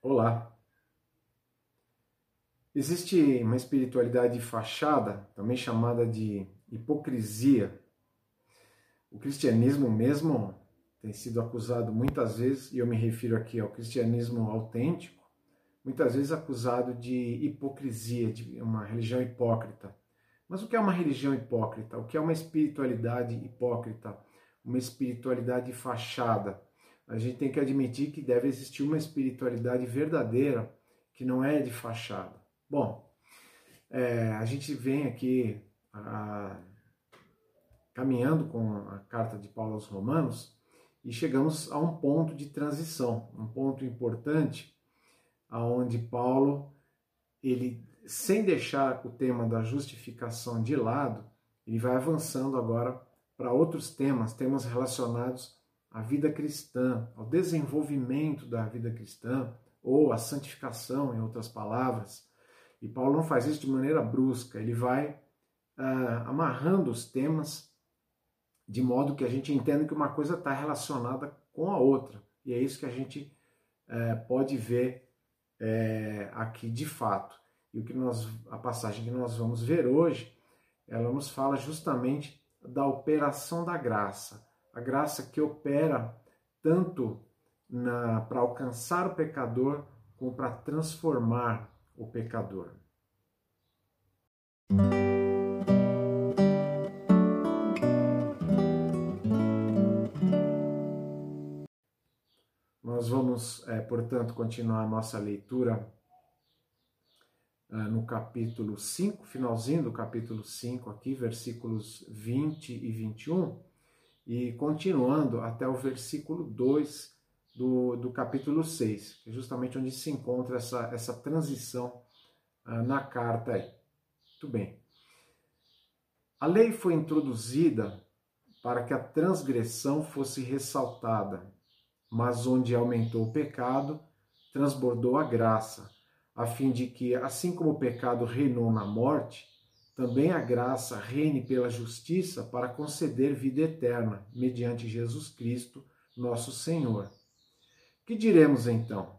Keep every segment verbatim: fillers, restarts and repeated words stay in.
Olá! Existe uma espiritualidade de fachada, também chamada de hipocrisia. O cristianismo mesmo tem sido acusado muitas vezes, e eu me refiro aqui ao cristianismo autêntico, muitas vezes acusado de hipocrisia, de uma religião hipócrita. Mas o que é uma religião hipócrita? O que é uma espiritualidade hipócrita? Uma espiritualidade fachada. A gente tem que admitir que deve existir uma espiritualidade verdadeira, que não é de fachada. Bom, é, a gente vem aqui a, caminhando com a carta de Paulo aos Romanos e chegamos a um ponto de transição, um ponto importante, onde Paulo, ele, sem deixar o tema da justificação de lado, ele vai avançando agora para outros temas, temas relacionados à vida cristã, ao desenvolvimento da vida cristã, ou à santificação, em outras palavras. E Paulo não faz isso de maneira brusca, ele vai ah, amarrando os temas de modo que a gente entenda que uma coisa está relacionada com a outra. E é isso que a gente eh, pode ver eh, aqui de fato. E o que nós, a passagem que nós vamos ver hoje, ela nos fala justamente da operação da graça. A graça que opera tanto para alcançar o pecador como para transformar o pecador. Nós vamos, é, portanto, continuar a nossa leitura é, no capítulo cinco, finalzinho do capítulo cinco, aqui, versículos vinte e vinte e um, e continuando até o versículo dois, Do, do capítulo seis, que é justamente onde se encontra essa, essa transição ah, na carta aí. Muito bem. A lei foi introduzida para que a transgressão fosse ressaltada, mas onde aumentou o pecado, transbordou a graça, a fim de que, assim como o pecado reinou na morte, também a graça reine pela justiça para conceder vida eterna, mediante Jesus Cristo, nosso Senhor. Que diremos então?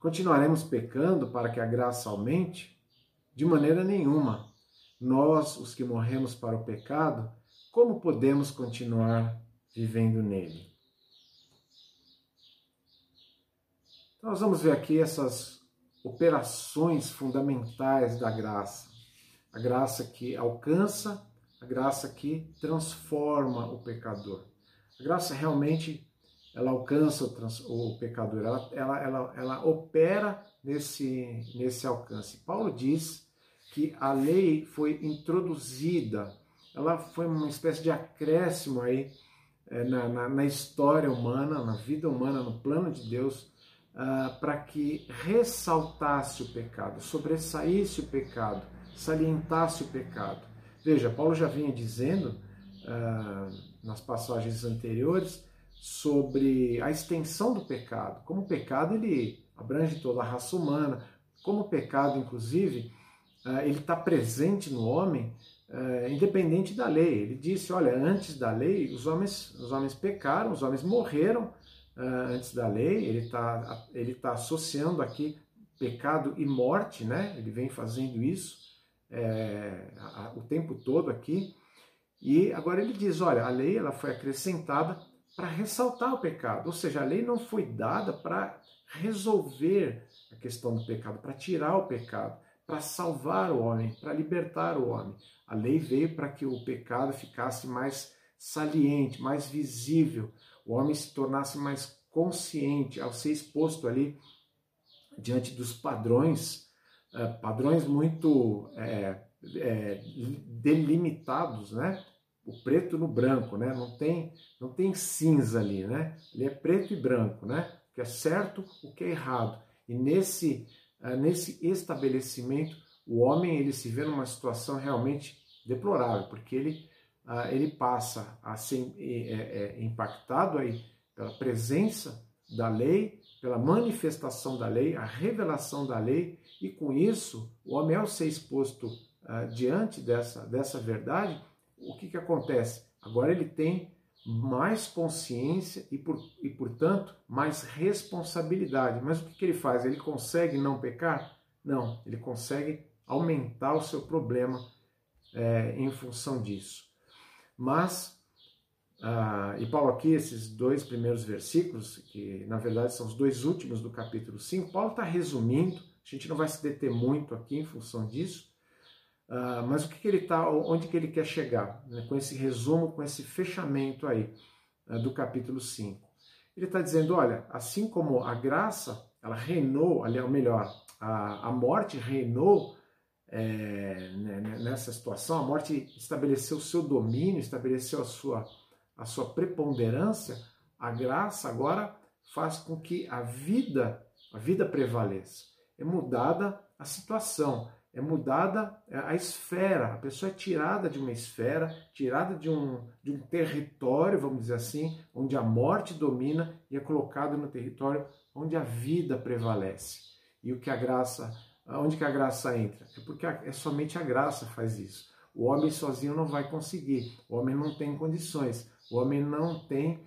Continuaremos pecando para que a graça aumente? De maneira nenhuma. Nós, os que morremos para o pecado, como podemos continuar vivendo nele? Então, nós vamos ver aqui essas operações fundamentais da graça. A graça que alcança, a graça que transforma o pecador. A graça realmente ela alcança o, trans, o pecador, ela, ela, ela, ela opera nesse, nesse alcance. Paulo diz que a lei foi introduzida, ela foi uma espécie de acréscimo aí, é, na, na, na história humana, na vida humana, no plano de Deus, uh, para que ressaltasse o pecado, sobressaísse o pecado, salientasse o pecado. Veja, Paulo já vinha dizendo uh, nas passagens anteriores sobre a extensão do pecado, como o pecado ele abrange toda a raça humana, como o pecado, inclusive, ele está presente no homem, independente da lei. Ele disse, olha, antes da lei, os homens, os homens pecaram, os homens morreram antes da lei. Ele está ele tá associando aqui pecado e morte, né? Ele vem fazendo isso é, o tempo todo aqui. E agora ele diz, olha, a lei ela foi acrescentada para ressaltar o pecado, ou seja, a lei não foi dada para resolver a questão do pecado, para tirar o pecado, para salvar o homem, para libertar o homem. A lei veio para que o pecado ficasse mais saliente, mais visível, o homem se tornasse mais consciente ao ser exposto ali diante dos padrões, padrões muito é, é, delimitados, né? O preto no branco, né? Não tem, não tem cinza ali, né? Ele é preto e branco, né? O que é certo, o que é errado. E nesse, nesse estabelecimento, o homem ele se vê numa situação realmente deplorável, porque ele, ele passa a ser impactado aí pela presença da lei, pela manifestação da lei, a revelação da lei, e com isso, o homem ao ser exposto diante dessa, dessa verdade, o que que acontece? Agora ele tem mais consciência e, por, e, portanto, mais responsabilidade. Mas o que, que ele faz? Ele consegue não pecar? Não, ele consegue aumentar o seu problema é, em função disso. Mas, ah, e Paulo aqui, esses dois primeiros versículos, que na verdade são os dois últimos do capítulo cinco, Paulo está resumindo, a gente não vai se deter muito aqui em função disso, Uh, mas o que, que ele tá, onde que ele quer chegar, né, com esse resumo, com esse fechamento aí uh, do capítulo cinco? Ele está dizendo, olha, assim como a graça, ela reinou, ou melhor, a, a morte reinou é, né, nessa situação, a morte estabeleceu o seu domínio, estabeleceu a sua, a sua preponderância, a graça agora faz com que a vida, a vida prevaleça. É mudada a situação. É mudada a esfera, a pessoa é tirada de uma esfera, tirada de um, de um território, vamos dizer assim, onde a morte domina e é colocada no território onde a vida prevalece. E o que a graça, onde que a graça entra? É porque a, é somente a graça faz isso. O homem sozinho não vai conseguir, o homem não tem condições, o homem não tem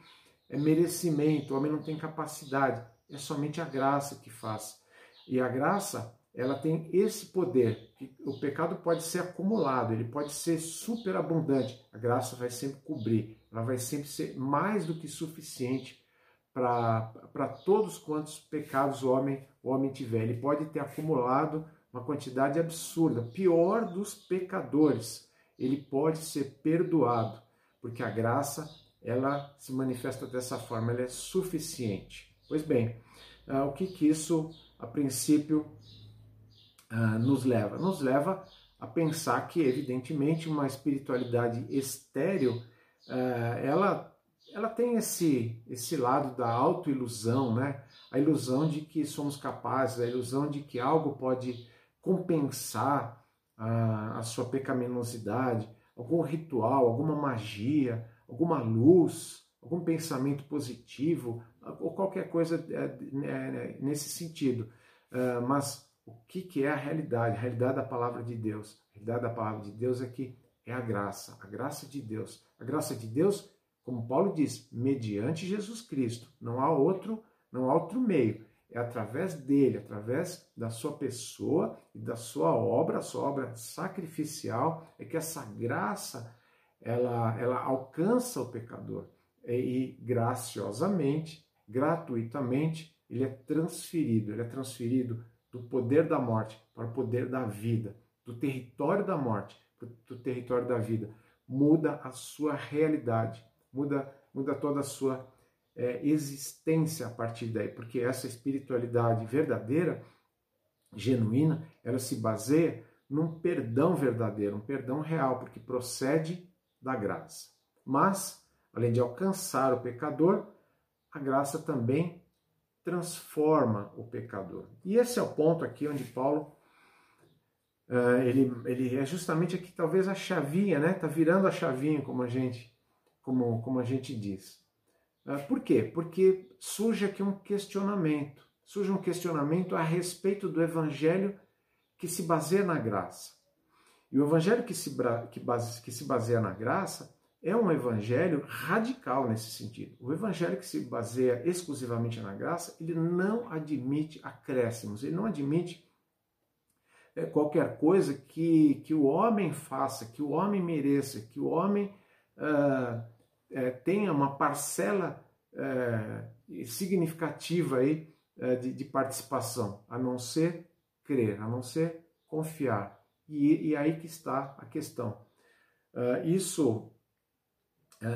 merecimento, o homem não tem capacidade. É somente a graça que faz. E a graça, ela tem esse poder, que o pecado pode ser acumulado, ele pode ser superabundante, a graça vai sempre cobrir, ela vai sempre ser mais do que suficiente para todos quantos pecados o homem, o homem tiver. Ele pode ter acumulado uma quantidade absurda, pior dos pecadores, ele pode ser perdoado, porque a graça ela se manifesta dessa forma, ela é suficiente. Pois bem, uh, o que que isso, a princípio, nos leva? Nos leva a pensar que, evidentemente, uma espiritualidade estéril, ela, ela tem esse, esse lado da autoilusão, né? A ilusão de que somos capazes, a ilusão de que algo pode compensar a, a sua pecaminosidade, algum ritual, alguma magia, alguma luz, algum pensamento positivo, ou qualquer coisa nesse sentido. Mas o que, que é a realidade? A realidade da palavra de Deus. A realidade da palavra de Deus é que é a graça, a graça de Deus. A graça de Deus, como Paulo diz, mediante Jesus Cristo. Não há outro, não há outro meio. É através dele, através da sua pessoa e da sua obra, a sua obra sacrificial, é que essa graça ela, ela alcança o pecador. E, e graciosamente, gratuitamente, ele é transferido. Ele é transferido do poder da morte para o poder da vida, do território da morte para o território da vida, muda a sua realidade, muda, muda toda a sua é, existência a partir daí, porque essa espiritualidade verdadeira, genuína, ela se baseia num perdão verdadeiro, um perdão real, porque procede da graça. Mas, além de alcançar o pecador, a graça também transforma o pecador. E esse é o ponto aqui onde Paulo, ele, ele é justamente aqui, talvez a chavinha, né? Está virando a chavinha, como a gente, como, como a gente diz. Por quê? Porque surge aqui um questionamento, surge um questionamento a respeito do evangelho que se baseia na graça. E o evangelho que se, que base, que se baseia na graça é um evangelho radical nesse sentido. O evangelho que se baseia exclusivamente na graça, ele não admite acréscimos, ele não admite qualquer coisa que, que o homem faça, que o homem mereça, que o homem uh, é, tenha uma parcela uh, significativa aí, uh, de, de participação, a não ser crer, a não ser confiar. E, e aí que está a questão. Uh, isso...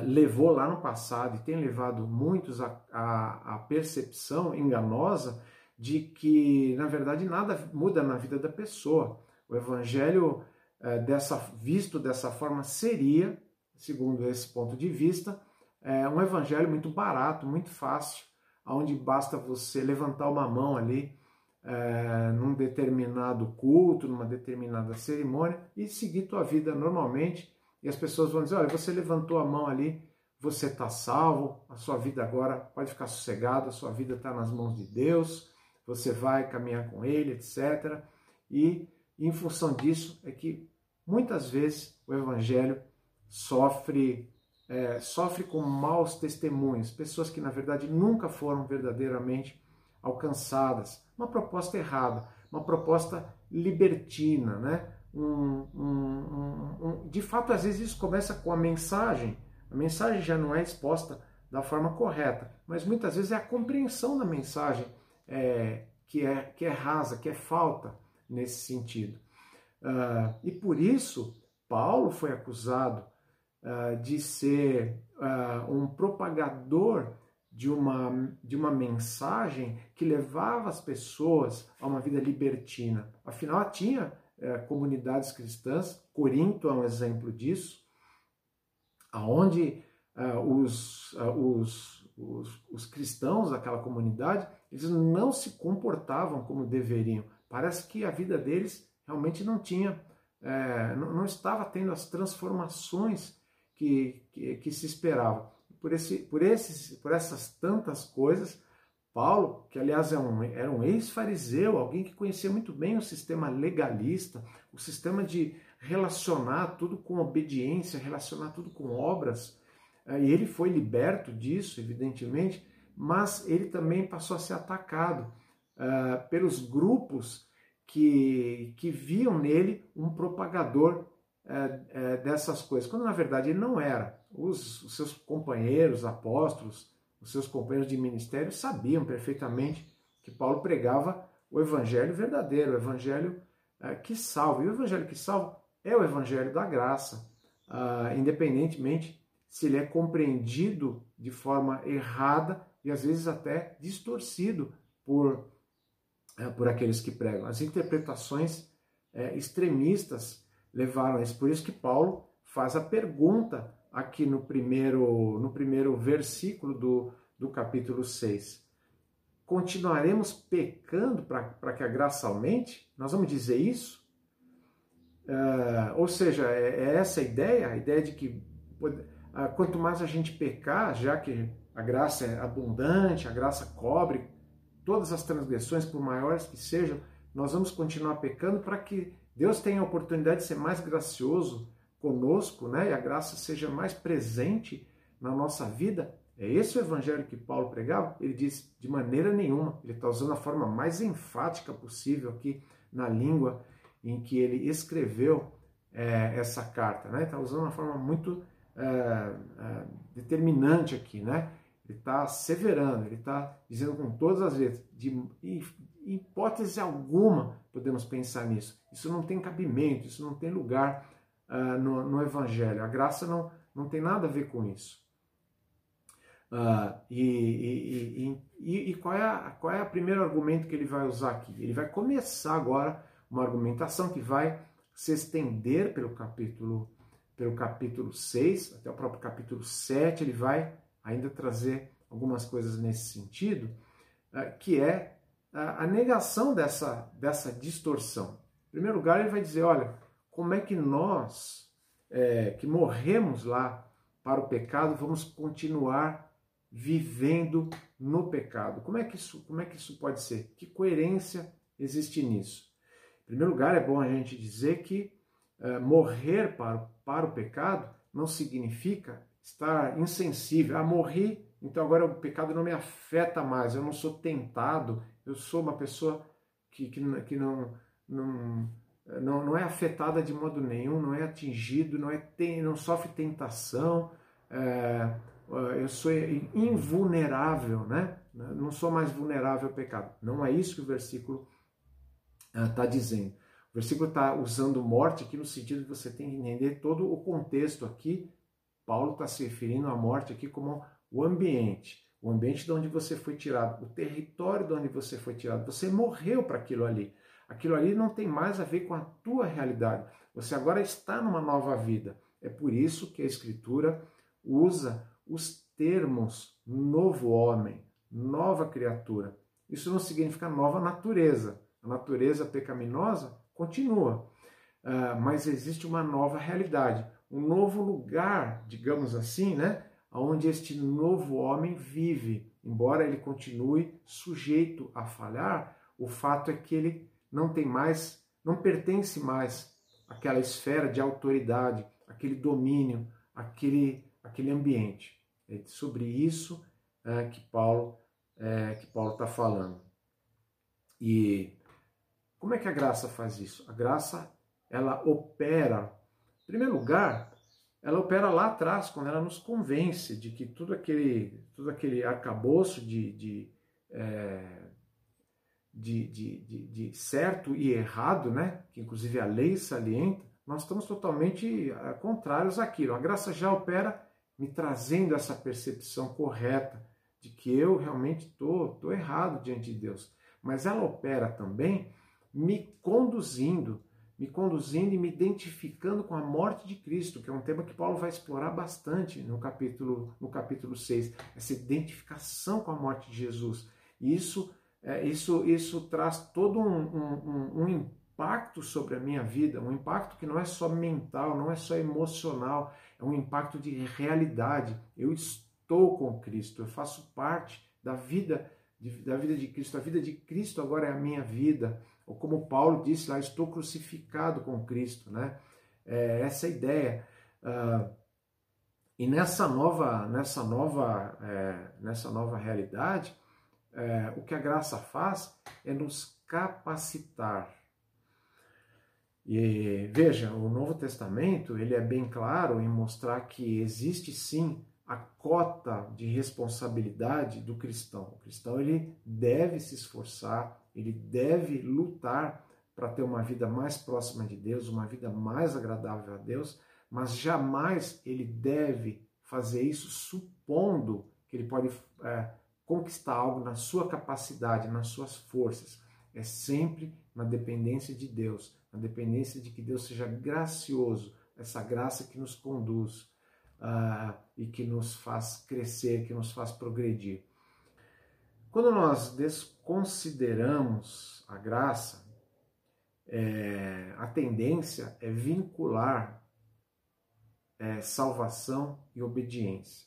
levou lá no passado e tem levado muitos à percepção enganosa de que, na verdade, nada muda na vida da pessoa. O evangelho, é, dessa, visto dessa forma, seria, segundo esse ponto de vista, é um evangelho muito barato, muito fácil, onde basta você levantar uma mão ali é, num determinado culto, numa determinada cerimônia e seguir tua vida normalmente. E as pessoas vão dizer, olha, você levantou a mão ali, você está salvo, a sua vida agora pode ficar sossegada, a sua vida está nas mãos de Deus, você vai caminhar com Ele, etcétera. E em função disso é que muitas vezes o evangelho sofre é, sofre com maus testemunhos, pessoas que na verdade nunca foram verdadeiramente alcançadas. Uma proposta errada, uma proposta libertina, né? Um, um, um, um, de fato, às vezes isso começa com a mensagem. A mensagem já não é exposta da forma correta, mas muitas vezes é a compreensão da mensagem é, que, é, que é rasa, que é falta nesse sentido. Uh, e por isso, Paulo foi acusado uh, de ser uh, um propagador de uma, de uma mensagem que levava as pessoas a uma vida libertina. Afinal, tinha comunidades cristãs, Corinto é um exemplo disso, aonde uh, os, uh, os, os, os cristãos daquela comunidade, eles não se comportavam como deveriam. Parece que a vida deles realmente não tinha, é, não, não estava tendo as transformações que, que, que se esperava. Por, esse, por, esses, por essas tantas coisas, Paulo, que aliás era um, era um ex-fariseu, alguém que conhecia muito bem o sistema legalista, o sistema de relacionar tudo com obediência, relacionar tudo com obras, e ele foi liberto disso, evidentemente, mas ele também passou a ser atacado uh, pelos grupos que, que viam nele um propagador uh, uh, dessas coisas, quando na verdade ele não era. Os, os seus companheiros, apóstolos, os seus companheiros de ministério sabiam perfeitamente que Paulo pregava o evangelho verdadeiro, o evangelho que salva. E o evangelho que salva é o evangelho da graça, independentemente se ele é compreendido de forma errada e às vezes até distorcido por, por aqueles que pregam. As interpretações extremistas levaram a isso. Por isso que Paulo faz a pergunta aqui no primeiro, no primeiro versículo do, do capítulo seis. Continuaremos pecando para que a graça aumente? Nós vamos dizer isso? Uh, ou seja, é, é essa a ideia, a ideia de que pode, uh, quanto mais a gente pecar, já que a graça é abundante, a graça cobre todas as transgressões, por maiores que sejam, nós vamos continuar pecando para que Deus tenha a oportunidade de ser mais gracioso conosco, né? E a graça seja mais presente na nossa vida. É esse o evangelho que Paulo pregava? Ele diz, de maneira nenhuma. Ele está usando a forma mais enfática possível aqui na língua em que ele escreveu é, essa carta, né? Ele está usando uma forma muito é, é, determinante aqui, né? Ele está asseverando, ele está dizendo com todas as letras, de hipótese alguma podemos pensar nisso. Isso não tem cabimento, isso não tem lugar Uh, no, no evangelho. A graça não, não tem nada a ver com isso. Uh, e, e, e, e qual é a, qual é o primeiro argumento que ele vai usar aqui? Ele vai começar agora uma argumentação que vai se estender pelo capítulo, pelo capítulo seis, até o próprio capítulo sete. Ele vai ainda trazer algumas coisas nesse sentido, uh, que é a, a negação dessa, dessa distorção. Em primeiro lugar, ele vai dizer, olha, como é que nós, é, que morremos lá para o pecado, vamos continuar vivendo no pecado? Como é que isso, como é que isso pode ser? Que coerência existe nisso? Em primeiro lugar, é bom a gente dizer que é, morrer para, para o pecado não significa estar insensível. Ah, morri, então agora o pecado não me afeta mais, eu não sou tentado, eu sou uma pessoa que, que, que não... não Não, não é afetada de modo nenhum, não é atingido, não, é ten, não sofre tentação, é, eu sou invulnerável, né? Não sou mais vulnerável ao pecado. Não é isso que o versículo está uh, dizendo. O versículo está usando morte aqui no sentido de você tem que entender todo o contexto aqui. Paulo está se referindo à morte aqui como o ambiente, o ambiente de onde você foi tirado, o território de onde você foi tirado. Você morreu para aquilo ali. Aquilo ali não tem mais a ver com a tua realidade. Você agora está numa nova vida. É por isso que a Escritura usa os termos novo homem, nova criatura. Isso não significa nova natureza. A natureza pecaminosa continua, mas existe uma nova realidade, um novo lugar, digamos assim, né? Onde este novo homem vive. Embora ele continue sujeito a falhar, o fato é que ele não tem mais, não pertence mais àquela esfera de autoridade, aquele domínio, aquele, aquele ambiente. É sobre isso é, que Paulo é, que Paulo está falando. E como é que a graça faz isso? A graça, ela opera, em primeiro lugar, ela opera lá atrás, quando ela nos convence de que todo aquele, todo aquele arcabouço de, de, é, de, de, de, de certo e errado, né? Que inclusive a lei salienta, nós estamos totalmente contrários àquilo. A graça já opera me trazendo essa percepção correta de que eu realmente tô, tô errado diante de Deus. Mas ela opera também me conduzindo, me conduzindo e me identificando com a morte de Cristo, que é um tema que Paulo vai explorar bastante no capítulo, no capítulo seis, essa identificação com a morte de Jesus. E isso, é, isso, isso traz todo um, um, um impacto sobre a minha vida, um impacto que não é só mental, não é só emocional, é um impacto de realidade. Eu estou com Cristo, eu faço parte da vida, da vida de Cristo. A vida de Cristo agora é a minha vida. Ou como Paulo disse lá, estou crucificado com Cristo, né? É essa a ideia. Uh, e nessa nova, nessa nova, é, nessa nova realidade, é, o que a graça faz é nos capacitar. E veja, o Novo Testamento, ele é bem claro em mostrar que existe sim a cota de responsabilidade do cristão. O cristão, ele deve se esforçar, ele deve lutar para ter uma vida mais próxima de Deus, uma vida mais agradável a Deus, mas jamais ele deve fazer isso supondo que ele pode é, conquistar algo na sua capacidade, nas suas forças. É sempre na dependência de Deus, na dependência de que Deus seja gracioso, essa graça que nos conduz uh, e que nos faz crescer, que nos faz progredir. Quando nós desconsideramos a graça, é, a tendência é vincular é, salvação e obediência.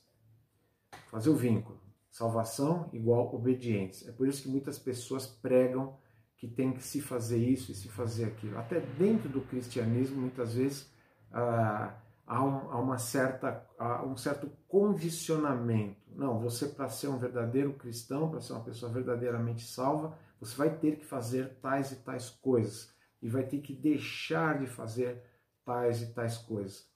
Fazer o vínculo. Salvação igual obediência. É por isso que muitas pessoas pregam que tem que se fazer isso e se fazer aquilo. Até dentro do cristianismo, muitas vezes, ah, há, um, há, uma certa, há um certo condicionamento. Não, você para ser um verdadeiro cristão, para ser uma pessoa verdadeiramente salva, você vai ter que fazer tais e tais coisas. E vai ter que deixar de fazer tais e tais coisas.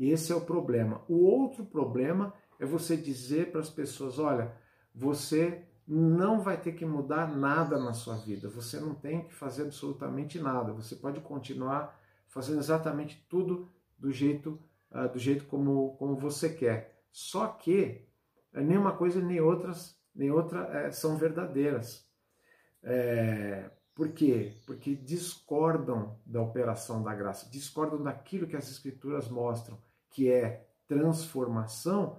Esse é o problema. O outro problema é você dizer para as pessoas, olha, você não vai ter que mudar nada na sua vida, você não tem que fazer absolutamente nada, você pode continuar fazendo exatamente tudo do jeito, uh, do jeito como, como você quer. Só que uh, nenhuma coisa nem, outras, nem outra uh, são verdadeiras. É, por quê? Porque discordam da operação da graça, discordam daquilo que as Escrituras mostram, que é transformação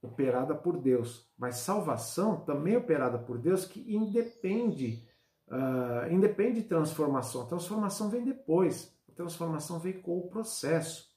operada por Deus, mas salvação também operada por Deus, que independe, uh, independe de transformação. A transformação vem depois, a transformação vem com o processo.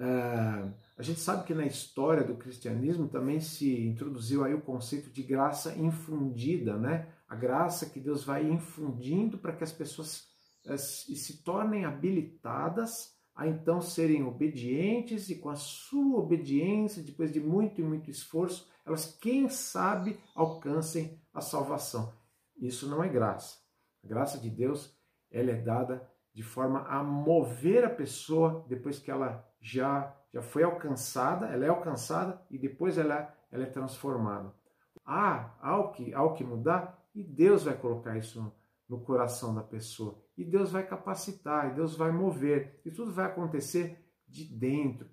Uh, a gente sabe que na história do cristianismo também se introduziu aí o conceito de graça infundida, né? A graça que Deus vai infundindo para que as pessoas uh, se tornem habilitadas a então serem obedientes e com a sua obediência, depois de muito e muito esforço, elas, quem sabe, alcancem a salvação. Isso não é graça. A graça de Deus, ela é dada de forma a mover a pessoa depois que ela já, já foi alcançada, ela é alcançada e depois ela, ela é transformada. Há, há o que, há o que mudar e Deus vai colocar isso no no coração da pessoa. E Deus vai capacitar, e Deus vai mover, e tudo vai acontecer de dentro,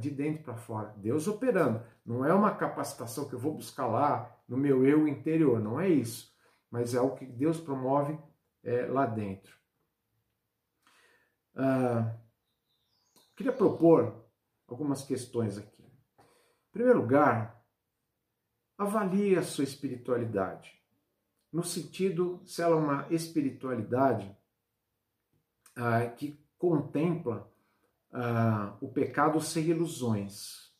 de dentro para fora. Deus operando. Não é uma capacitação que eu vou buscar lá no meu eu interior, não é isso. Mas é algo que Deus promove é, lá dentro. Ah, queria propor algumas questões aqui. Em primeiro lugar, avalie a sua espiritualidade. No sentido, se ela é uma espiritualidade ah, que contempla ah, o pecado sem ilusões.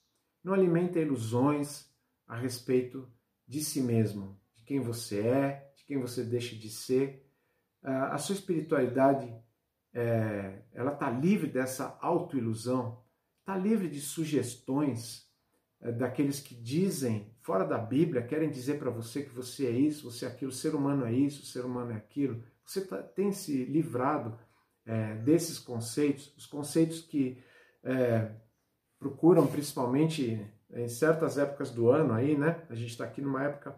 Não alimenta ilusões a respeito de si mesmo, de quem você é, de quem você deixa de ser. Ah, a sua espiritualidade, é, ela está livre dessa autoilusão, Está livre de sugestões daqueles que dizem, fora da Bíblia, querem dizer para você que você é isso, você é aquilo, o ser humano é isso, o ser humano é aquilo. Você tá, tem se livrado é, desses conceitos, os conceitos que é, procuram, principalmente em certas épocas do ano, aí, né? A gente está aqui numa época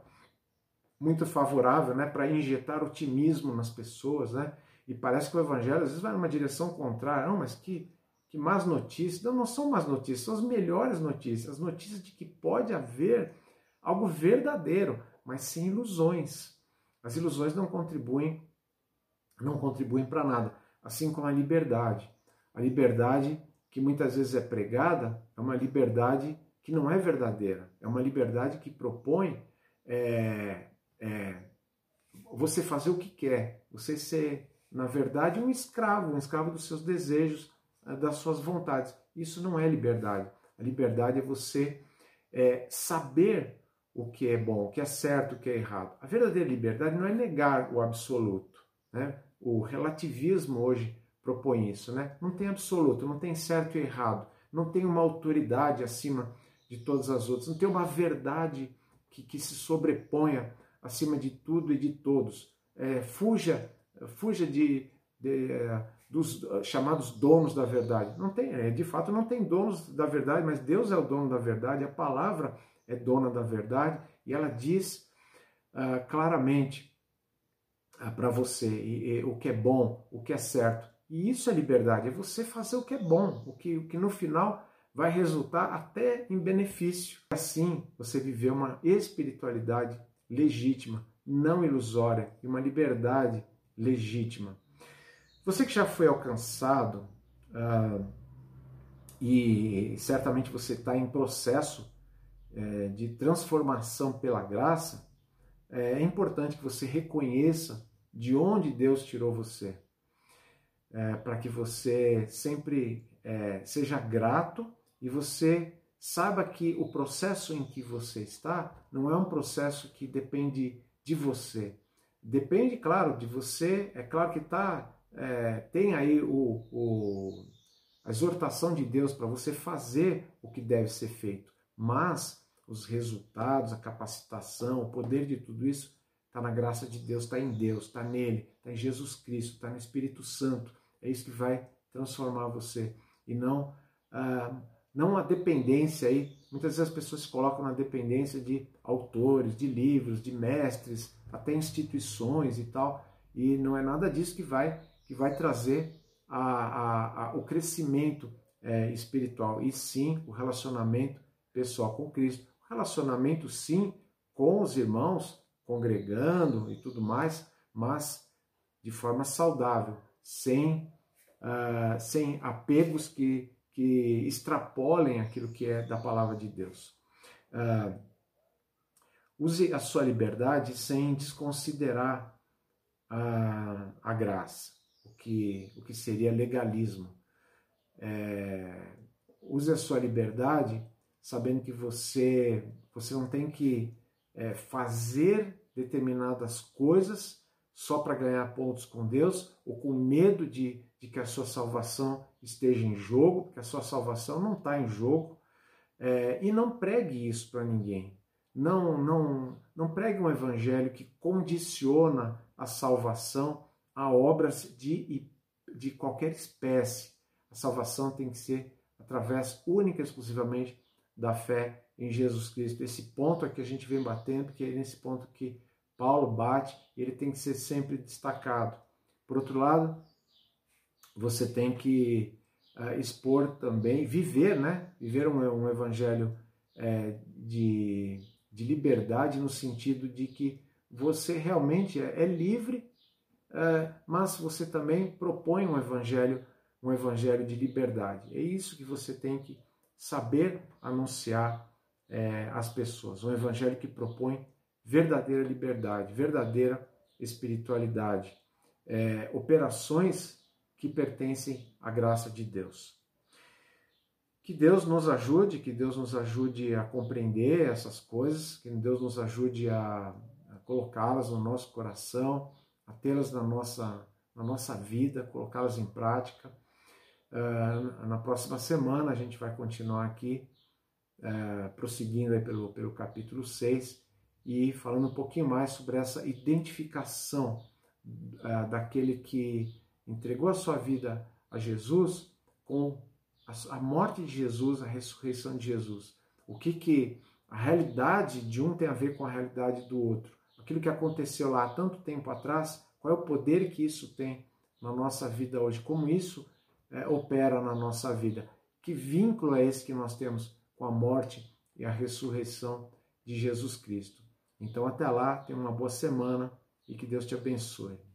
muito favorável, né, para injetar otimismo nas pessoas, né? E parece que o evangelho às vezes vai numa direção contrária. Não, mas que, que más notícias. Não, não são más notícias, são as melhores notícias. As notícias de que pode haver algo verdadeiro, mas sem ilusões. As ilusões não contribuem, não contribuem para nada. Assim como a liberdade. A liberdade que muitas vezes é pregada é uma liberdade que não é verdadeira. É uma liberdade que propõe é, é, você fazer o que quer, você ser... Na verdade, um escravo, um escravo dos seus desejos, das suas vontades. Isso não é liberdade. A liberdade é você é, saber o que é bom, o que é certo, o que é errado. A verdadeira liberdade não é negar o absoluto, né? O relativismo hoje propõe isso, né? Não tem absoluto, não tem certo e errado, não tem uma autoridade acima de todas as outras, não tem uma verdade que, que se sobreponha acima de tudo e de todos. É, fuja... Fuja de, de, dos chamados donos da verdade. Não tem, de fato, não tem donos da verdade, mas Deus é o dono da verdade, a palavra é dona da verdade, e ela diz uh, claramente uh, para você e, e, o que é bom, o que é certo. E isso é liberdade, é você fazer o que é bom, o que, o que no final vai resultar até em benefício. Assim, você viver uma espiritualidade legítima, não ilusória, e uma liberdade legítima. Você que já foi alcançado uh, e certamente você está em processo uh, de transformação pela graça, uh, é importante que você reconheça de onde Deus tirou você, uh, para que você sempre uh, seja grato e você saiba que o processo em que você está não é um processo que depende de você. Depende, claro, de você. É claro que tá, é, tem aí o, o, a exortação de Deus para você fazer o que deve ser feito. Mas os resultados, a capacitação, o poder de tudo isso está na graça de Deus, está em Deus, está nele, está em Jesus Cristo, está no Espírito Santo. É isso que vai transformar você. E não, ah, não a dependência aí. Muitas vezes as pessoas se colocam na dependência de autores, de livros, de mestres, até instituições e tal, e não é nada disso que vai, que vai trazer a, a, a, o crescimento é, espiritual, e sim o relacionamento pessoal com Cristo. O relacionamento, sim, com os irmãos, congregando e tudo mais, mas de forma saudável, sem, uh, sem apegos que, que extrapolem aquilo que é da palavra de Deus. Uh, Use a sua liberdade sem desconsiderar a, a graça, o que, o que seria legalismo. É, use a sua liberdade sabendo que você, você não tem que é, fazer determinadas coisas só para ganhar pontos com Deus ou com medo de, de que a sua salvação esteja em jogo, porque a sua salvação não está em jogo. É, e não pregue isso para ninguém. Não, não, não pregue um evangelho que condiciona a salvação a obras de, de qualquer espécie. A salvação tem que ser através única e exclusivamente da fé em Jesus Cristo. Esse ponto é que a gente vem batendo, que é nesse ponto que Paulo bate, ele tem que ser sempre destacado. Por outro lado, você tem que uh, expor também, viver, né? Viver um, um evangelho é, de... de liberdade no sentido de que você realmente é, é livre, é, mas você também propõe um evangelho, um evangelho de liberdade. É isso que você tem que saber anunciar é, às pessoas. Um evangelho que propõe verdadeira liberdade, verdadeira espiritualidade, é, operações que pertencem à graça de Deus. Que Deus nos ajude, que Deus nos ajude a compreender essas coisas, que Deus nos ajude a, a colocá-las no nosso coração, a tê-las na nossa, na nossa vida, colocá-las em prática. Uh, na próxima semana a gente vai continuar aqui, uh, prosseguindo aí pelo, pelo capítulo seis e falando um pouquinho mais sobre essa identificação uh, daquele que entregou a sua vida a Jesus com a, a morte de Jesus, a ressurreição de Jesus. O que que a realidade de um tem a ver com a realidade do outro. Aquilo que aconteceu lá há tanto tempo atrás, qual é o poder que isso tem na nossa vida hoje, como isso é, opera na nossa vida. Que vínculo é esse que nós temos com a morte e a ressurreição de Jesus Cristo? Então até lá, tenha uma boa semana e que Deus te abençoe.